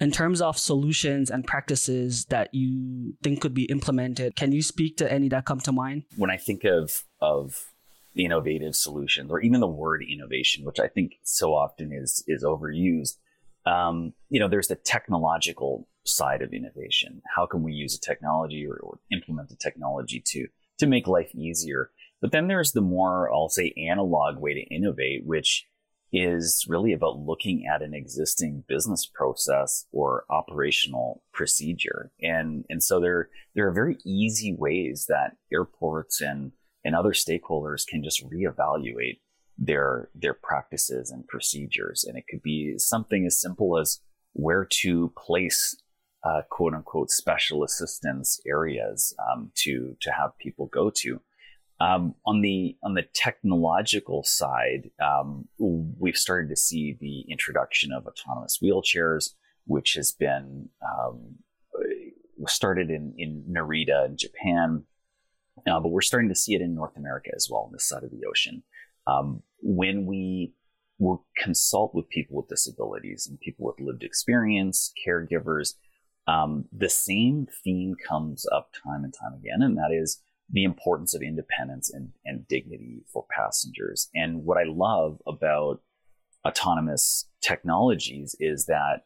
In terms of solutions and practices that you think could be implemented, can you speak to any that come to mind? When I think of of innovative solutions, or even the word innovation, which I think so often is is overused, um, you know, there's the technological side of innovation. How can we use a technology or, or implement a technology to to make life easier? But then there's the more, I'll say, analog way to innovate, which is really about looking at an existing business process or operational procedure. And and so there, there are very easy ways that airports and, and other stakeholders can just reevaluate their their practices and procedures. And it could be something as simple as where to place uh, quote unquote special assistance areas um, to to have people go to. Um, on the on the technological side, um, we've started to see the introduction of autonomous wheelchairs, which has been um, started in, in Narita in Japan, uh, but we're starting to see it in North America as well, on this side of the ocean. Um, when we will consult with people with disabilities and people with lived experience, caregivers, um, the same theme comes up time and time again, and that is the importance of independence and, and dignity for passengers. And what I love about autonomous technologies is that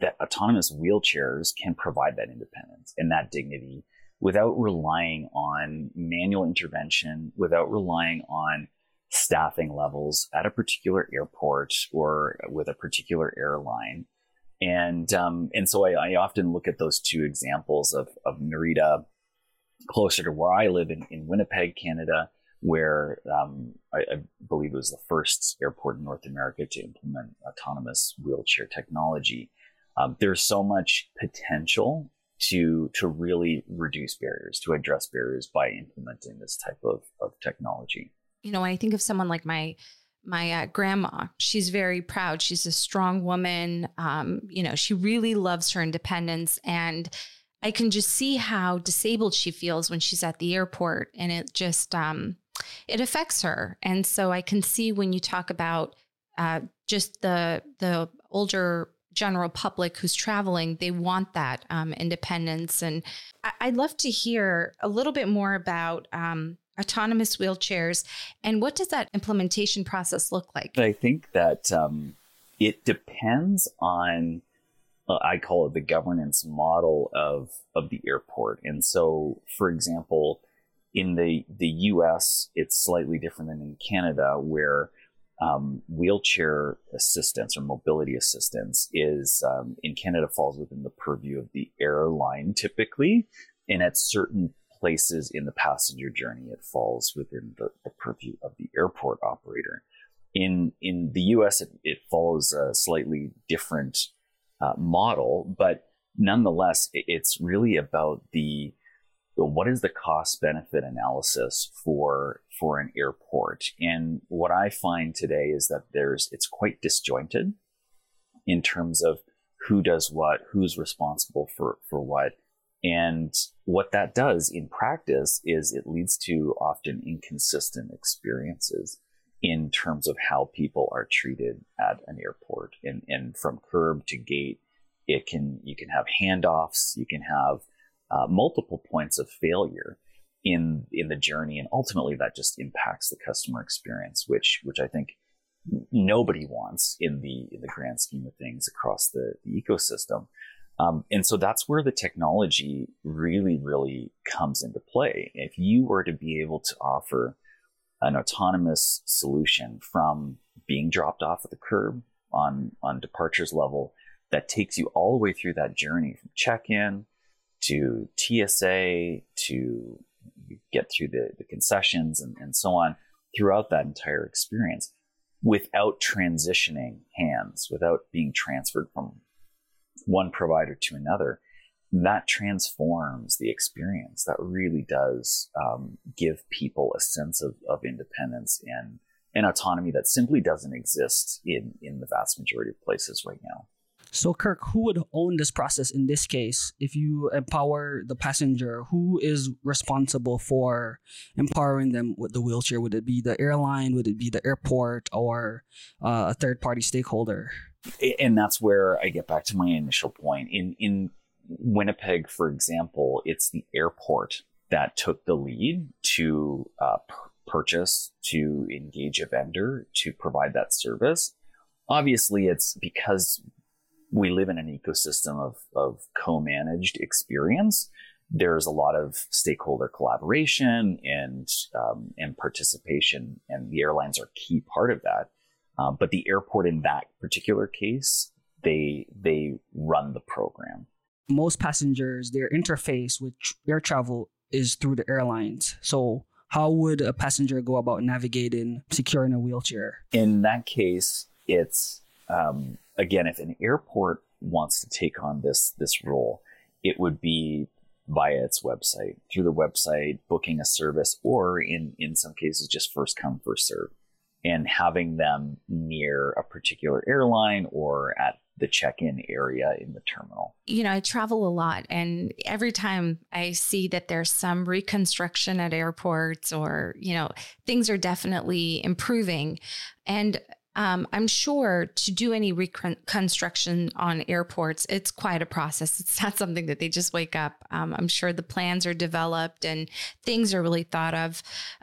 that autonomous wheelchairs can provide that independence and that dignity without relying on manual intervention, without relying on staffing levels at a particular airport or with a particular airline. And um, and so I, I often look at those two examples of, of Narita, closer to where I live in, in Winnipeg, Canada, where um, I, I believe it was the first airport in North America to implement autonomous wheelchair technology. Um, there's so much potential to to really reduce barriers, to address barriers by implementing this type of, of technology. You know, when I think of someone like my my uh, grandma, she's very proud. She's a strong woman. Um, you know, she really loves her independence, and I can just see how disabled she feels when she's at the airport, and it just um, it affects her. And so I can see when you talk about uh, just the the older general public who's traveling, they want that um, independence. And I- I'd love to hear a little bit more about um, autonomous wheelchairs and what does that implementation process look like? I think that um, it depends on, uh, I call it the governance model of, of the airport. And so, for example, in the, the U S, it's slightly different than in Canada, where Um, wheelchair assistance or mobility assistance is um, in Canada falls within the purview of the airline typically, and at certain places in the passenger journey, it falls within the, the purview of the airport operator. In in the U S, it, it follows a slightly different uh, model, but nonetheless, it, it's really about the what is the cost-benefit analysis for for an airport? And what I find today is that there's it's quite disjointed in terms of who does what, who's responsible for, for what. And what that does in practice is it leads to often inconsistent experiences in terms of how people are treated at an airport. And, and from curb to gate, it can you can have handoffs, you can have Uh, multiple points of failure in in the journey, and ultimately that just impacts the customer experience, which which I think nobody wants in the in the grand scheme of things across the, the ecosystem. Um, and so that's where the technology really, really comes into play. If you were to be able to offer an autonomous solution from being dropped off at the curb on on departures level that takes you all the way through that journey from check-in to T S A, to get through the, the concessions and, and so on throughout that entire experience without transitioning hands, without being transferred from one provider to another, that transforms the experience. That really does um, give people a sense of, of independence and, and autonomy that simply doesn't exist in, in the vast majority of places right now. So, Kirk, who would own this process in this case? If you empower the passenger, who is responsible for empowering them with the wheelchair? Would it be the airline? Would it be the airport or uh, a third-party stakeholder? And that's where I get back to my initial point. In in Winnipeg, for example, it's the airport that took the lead to uh, purchase, to engage a vendor, to provide that service. Obviously, it's because we live in an ecosystem of, of co-managed experience. There's a lot of stakeholder collaboration and um, and participation, and the airlines are a key part of that. Um, but the airport in that particular case, they they run the program. Most passengers, their interface with air travel is through the airlines. So how would a passenger go about navigating, securing a wheelchair? In that case, it's... Um, Again, if an airport wants to take on this this role, it would be via its website, through the website, booking a service, or in, in some cases, just first come, first serve, and having them near a particular airline or at the check-in area in the terminal. You know, I travel a lot, and every time I see that there's some reconstruction at airports or, you know, things are definitely improving. And Um, I'm sure to do any reconstruction on airports, it's quite a process. It's not something that they just wake up. Um, I'm sure the plans are developed and things are really thought of,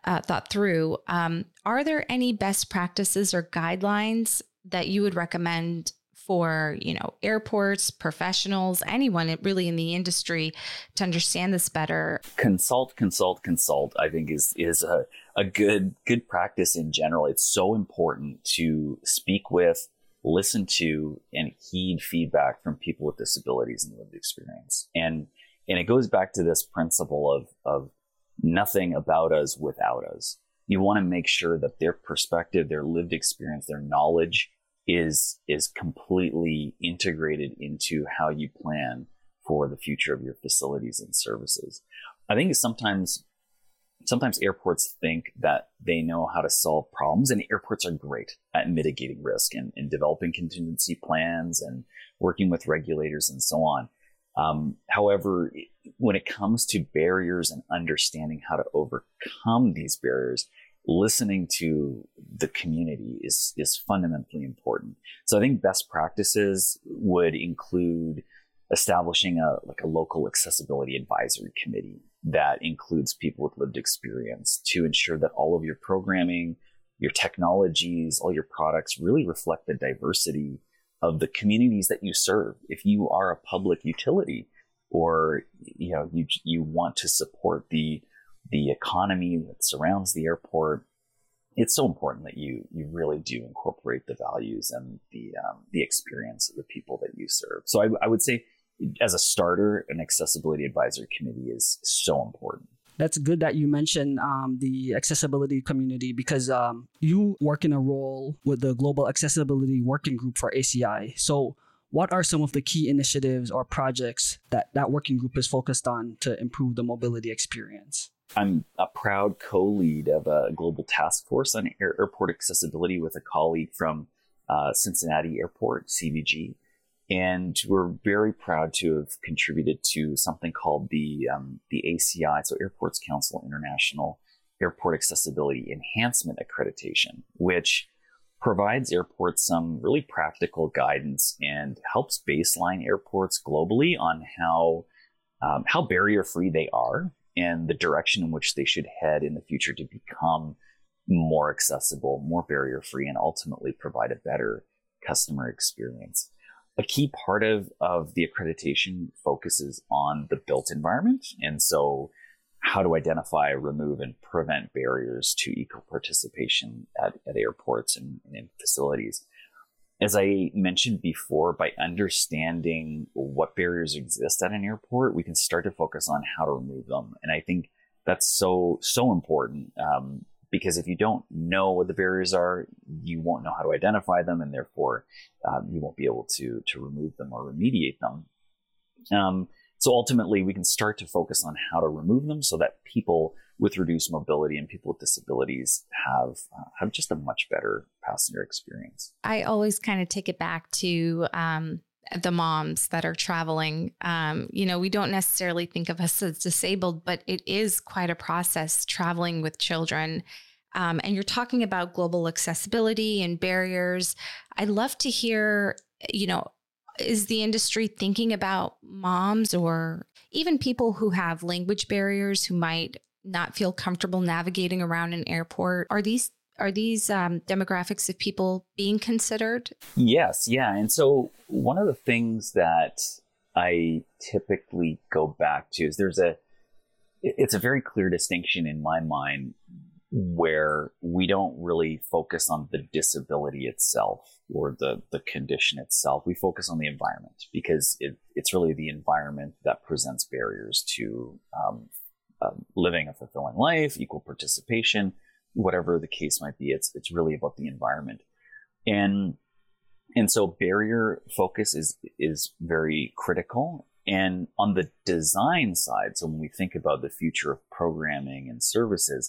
uh, thought through. Um, are there any best practices or guidelines that you would recommend for, you know, airports, professionals, anyone really in the industry to understand this better? Consult, consult, consult, I think is is a a good good practice in general. It's so important to speak with, listen to, and heed feedback from people with disabilities and lived experience. And and it goes back to this principle of of nothing about us without us. You want to make sure that their perspective, their lived experience, their knowledge is is completely integrated into how you plan for the future of your facilities and services. I think sometimes sometimes airports think that they know how to solve problems, and airports are great at mitigating risk and, and developing contingency plans and working with regulators and so on. Um, however, when it comes to barriers and understanding how to overcome these barriers, listening to the community is, is fundamentally important. So I think best practices would include establishing a like a local accessibility advisory committee that includes people with lived experience to ensure that all of your programming, your technologies, all your products really reflect the diversity of the communities that you serve. If you are a public utility, or you know you you want to support the the economy that surrounds the airport, it's so important that you you really do incorporate the values and the um, the experience of the people that you serve. So I, I would say, as a starter, an accessibility advisory committee is so important. That's good that you mentioned um, the accessibility community, because um, you work in a role with the Global Accessibility Working Group for A C I. So what are some of the key initiatives or projects that that working group is focused on to improve the mobility experience? I'm a proud co-lead of a global task force on air- airport accessibility with a colleague from uh, Cincinnati Airport, C B G. And we're very proud to have contributed to something called the um, the A C I, so Airports Council International Airport Accessibility Enhancement Accreditation, which provides airports some really practical guidance and helps baseline airports globally on how um, how barrier-free they are and the direction in which they should head in the future to become more accessible, more barrier-free, and ultimately provide a better customer experience. A key part of, of the accreditation focuses on the built environment, and so how to identify, remove, and prevent barriers to equal participation at, at airports and, and in facilities. As I mentioned before, by understanding what barriers exist at an airport, we can start to focus on how to remove them. And I think that's so, so important um, because if you don't know what the barriers are, you won't know how to identify them, and therefore um, you won't be able to, to remove them or remediate them. Um, so ultimately, we can start to focus on how to remove them so that people with reduced mobility and people with disabilities have uh, have just a much better passenger experience. I always kind of take it back to um, the moms that are traveling. Um, you know, we don't necessarily think of us as disabled, but it is quite a process traveling with children. Um, and you're talking about global accessibility and barriers. I'd love to hear, you know, is the industry thinking about moms or even people who have language barriers who might not feel comfortable navigating around an airport? Are these are these um, demographics of people being considered? Yes, yeah. And so one of the things that I typically go back to is there's a, it's a very clear distinction in my mind where we don't really focus on the disability itself or the, the condition itself. We focus on the environment because it, it's really the environment that presents barriers to um Um, living a fulfilling life, equal participation, whatever the case might be. It's it's really about the environment, and and so barrier focus is is very critical. And on the design side, so when we think about the future of programming and services,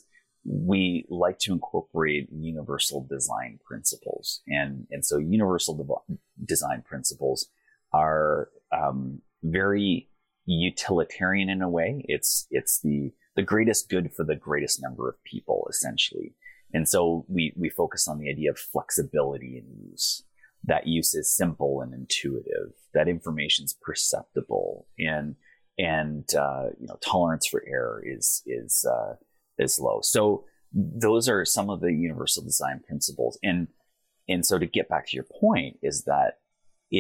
we like to incorporate universal design principles, and and so universal de- design principles are um, very utilitarian in a way. It's it's the the greatest good for the greatest number of people, essentially. And so we we focus on the idea of flexibility in use. That use is simple and intuitive. That information's perceptible, and and uh, you know tolerance for error is is uh, is low. So those are some of the universal design principles. And and so to get back to your point is that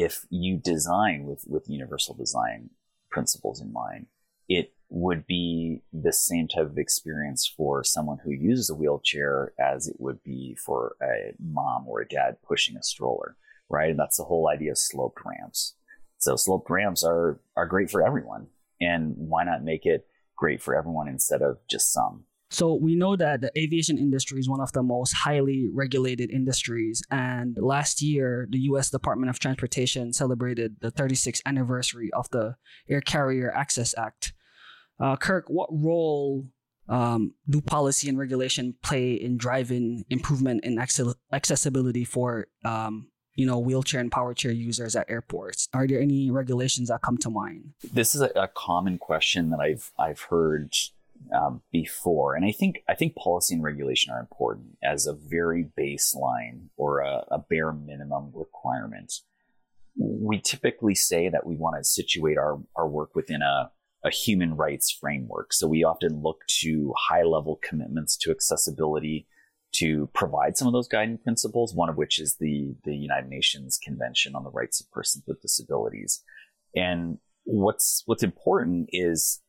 if you design with with universal design principles in mind, it would be the same type of experience for someone who uses a wheelchair as it would be for a mom or a dad pushing a stroller, right? And that's the whole idea of sloped ramps. So sloped ramps are are great for everyone, and why not make it great for everyone instead of just some? So we know that the aviation industry is one of the most highly regulated industries. And last year, the U S Department of Transportation celebrated the thirty-sixth anniversary of the Air Carrier Access Act. Uh, Kirk, what role um, do policy and regulation play in driving improvement in access- accessibility for um, you know, wheelchair and power chair users at airports? Are there any regulations that come to mind? This is a, a common question that I've I've heard Um, before, and I think I think policy and regulation are important as a very baseline or a, a bare minimum requirement. We typically say that we want to situate our, our work within a, a human rights framework. So we often look to high-level commitments to accessibility to provide some of those guiding principles, one of which is the, the United Nations Convention on the Rights of Persons with Disabilities. And what's what's important is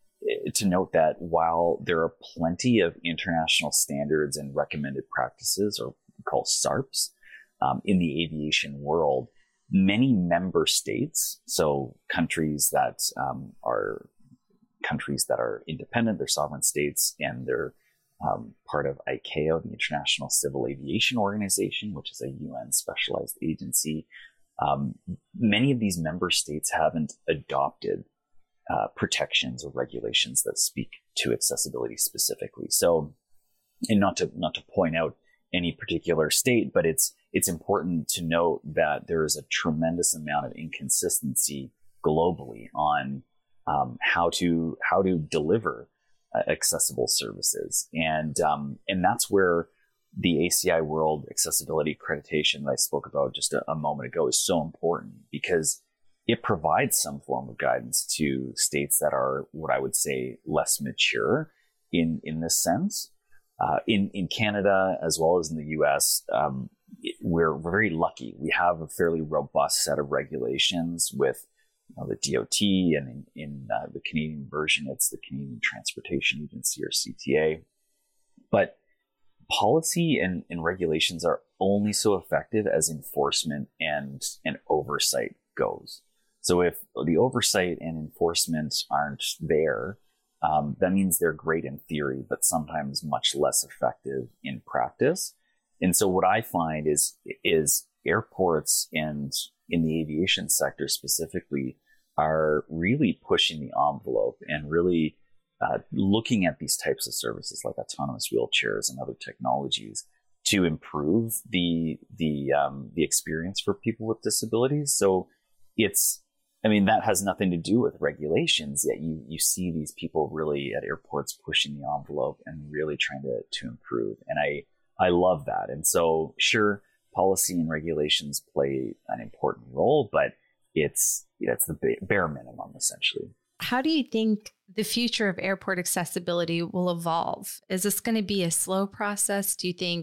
to note that while there are plenty of international standards and recommended practices, or called SARPs, um, in the aviation world, many member states, so countries that um, are countries that are independent, they're sovereign states, and they're um, part of I C A O, the International Civil Aviation Organization, which is a U N specialized agency. Um, many of these member states haven't adopted Uh, protections or regulations that speak to accessibility specifically. So, and not to not to point out any particular state, but it's it's important to note that there is a tremendous amount of inconsistency globally on um, how to how to deliver uh, accessible services, and um, and that's where the A C I World Accessibility Accreditation that I spoke about just a, a moment ago is so important, because it provides some form of guidance to states that are what I would say less mature in, in this sense. Uh, in, in Canada, as well as in the U S, um, we're very lucky. We have a fairly robust set of regulations with you know, the D O T, and in, in uh, the Canadian version, it's the Canadian Transportation Agency, or C T A. But policy and, and regulations are only so effective as enforcement and, and oversight goes. So if the oversight and enforcement aren't there, um, that means they're great in theory, but sometimes much less effective in practice. And so what I find is, is airports, and in the aviation sector specifically, are really pushing the envelope and really uh, looking at these types of services like autonomous wheelchairs and other technologies to improve the, the, um, the experience for people with disabilities. So it's, I mean, that has nothing to do with regulations, yet you you see these people really at airports pushing the envelope and really trying to, to improve. And I, I love that. And so, sure, policy and regulations play an important role, but it's, it's the bare minimum, essentially. How do you think the future of airport accessibility will evolve? Is this going to be a slow process? Do you think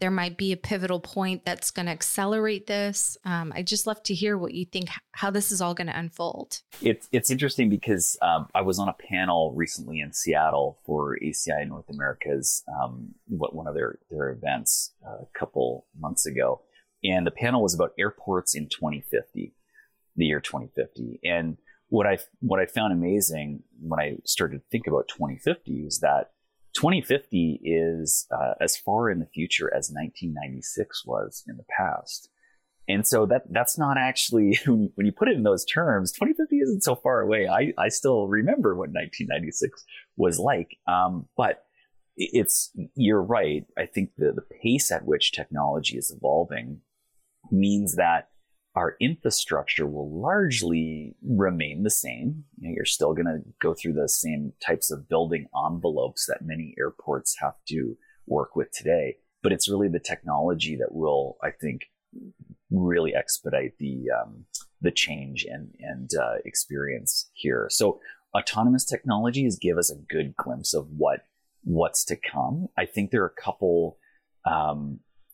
there might be a pivotal point that's going to accelerate this? Um, I'd just love to hear what you think, how this is all going to unfold. It's it's interesting because um, I was on a panel recently in Seattle for A C I North America's, um, what one of their, their events uh, a couple months ago. And the panel was about airports in twenty fifty, the year twenty fifty. And What I what I found amazing when I started to think about twenty fifty is that twenty fifty is uh, as far in the future as nineteen ninety-six was in the past, and so that that's not actually, when you put it in those terms, twenty fifty isn't so far away. I, I still remember what nineteen ninety-six was like, um, but it's you're right. I think the the pace at which technology is evolving means that our infrastructure will largely remain the same. You know, you're still going to go through the same types of building envelopes that many airports have to work with today. But it's really the technology that will, I think, really expedite the um, the change and, and uh, experience here. So autonomous technologies give us a good glimpse of what what's to come. I think there are a couple... Um,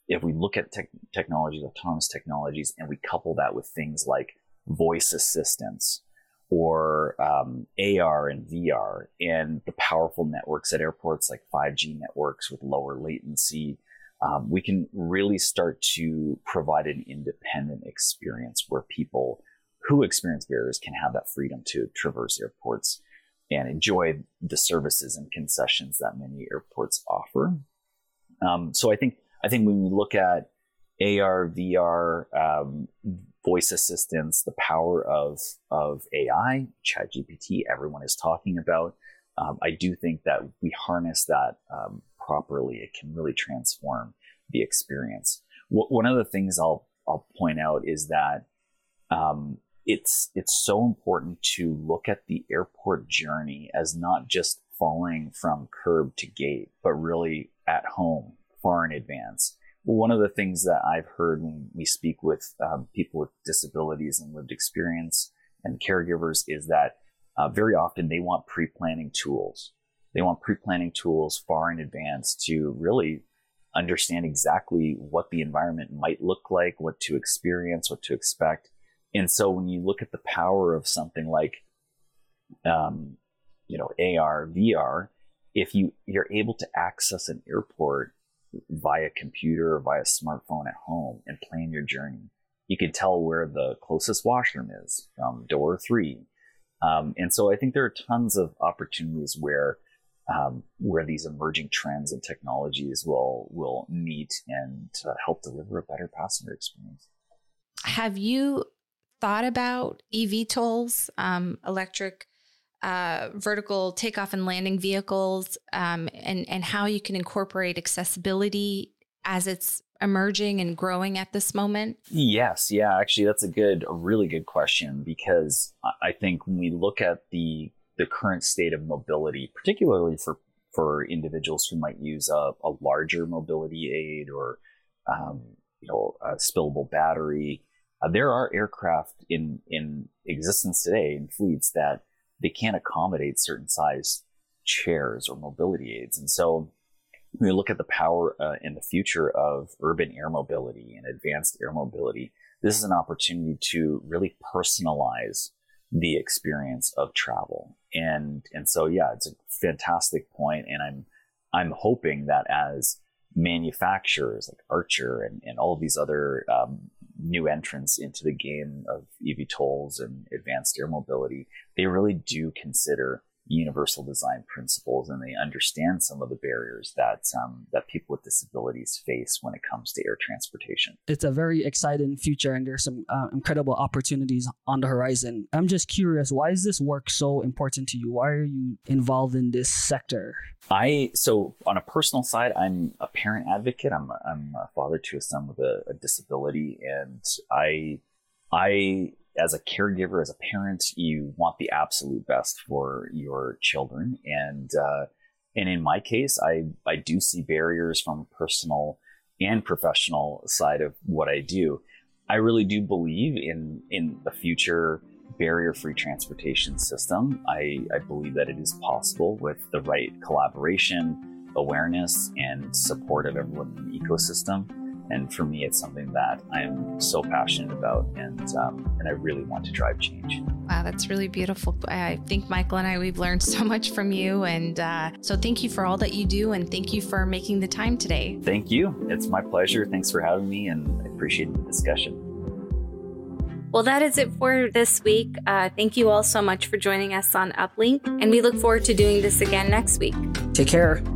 If we look at tech technologies, autonomous technologies, and we couple that with things like voice assistance or um, A R and V R, and the powerful networks at airports like five G networks with lower latency, um, we can really start to provide an independent experience where people who experience barriers can have that freedom to traverse airports and enjoy the services and concessions that many airports offer. Um, so I think I think when we look at A R, V R, um, voice assistance, the power of of A I, ChatGPT, everyone is talking about, um, I do think that if we harness that um, properly, it can really transform the experience. W- one of the things I'll I'll point out is that um, it's it's so important to look at the airport journey as not just falling from curb to gate, but really at home, far in advance. One of the things that I've heard when we speak with um, people with disabilities and lived experience and caregivers is that uh, very often they want pre-planning tools. They want pre-planning tools far in advance to really understand exactly what the environment might look like, what to experience, what to expect. And so when you look at the power of something like, um, you know, A R, V R, if you, you're able to access an airport via computer or via smartphone at home and plan your journey, you can tell where the closest washroom is from door three. Um, and so I think there are tons of opportunities where Um, where these emerging trends and technologies will will meet and uh, help deliver a better passenger experience. Have you thought about E V tolls, um, electric uh, vertical takeoff and landing vehicles, um, and and how you can incorporate accessibility as it's emerging and growing at this moment? Yes, yeah, actually, that's a good, a really good question, because I think when we look at the the current state of mobility, particularly for, for individuals who might use a, a larger mobility aid or, um, you know, a spillable battery. Uh, there are aircraft in, in existence today in fleets that they can't accommodate certain size chairs or mobility aids. And so when we look at the power uh, in the future of urban air mobility and advanced air mobility, this is an opportunity to really personalize the experience of travel. And and so, yeah, it's a fantastic point. And I'm I'm hoping that as manufacturers like Archer and, and all of these other um, new entrants into the game of E V tolls and advanced air mobility, they really do consider universal design principles, and they understand some of the barriers that um, that people with disabilities face when it comes to air transportation. It's a very exciting future, and there's some uh, incredible opportunities on the horizon. I'm just curious, why is this work so important to you? Why are you involved in this sector? I so on a personal side, I'm a parent advocate. I'm a, I'm a father to a son with a, a disability, and I I. As a caregiver, as a parent, you want the absolute best for your children. And uh, and in my case, I, I do see barriers from a personal and professional side of what I do. I really do believe in, in the future barrier-free transportation system. I, I believe that it is possible with the right collaboration, awareness, and support of everyone in the ecosystem. And for me, it's something that I'm so passionate about, and um, and I really want to drive change. Wow, that's really beautiful. I think Michael and I, we've learned so much from you. And uh, so thank you for all that you do. And thank you for making the time today. Thank you. It's my pleasure. Thanks for having me. And I appreciate the discussion. Well, that is it for this week. Uh, thank you all so much for joining us on Uplink. And we look forward to doing this again next week. Take care.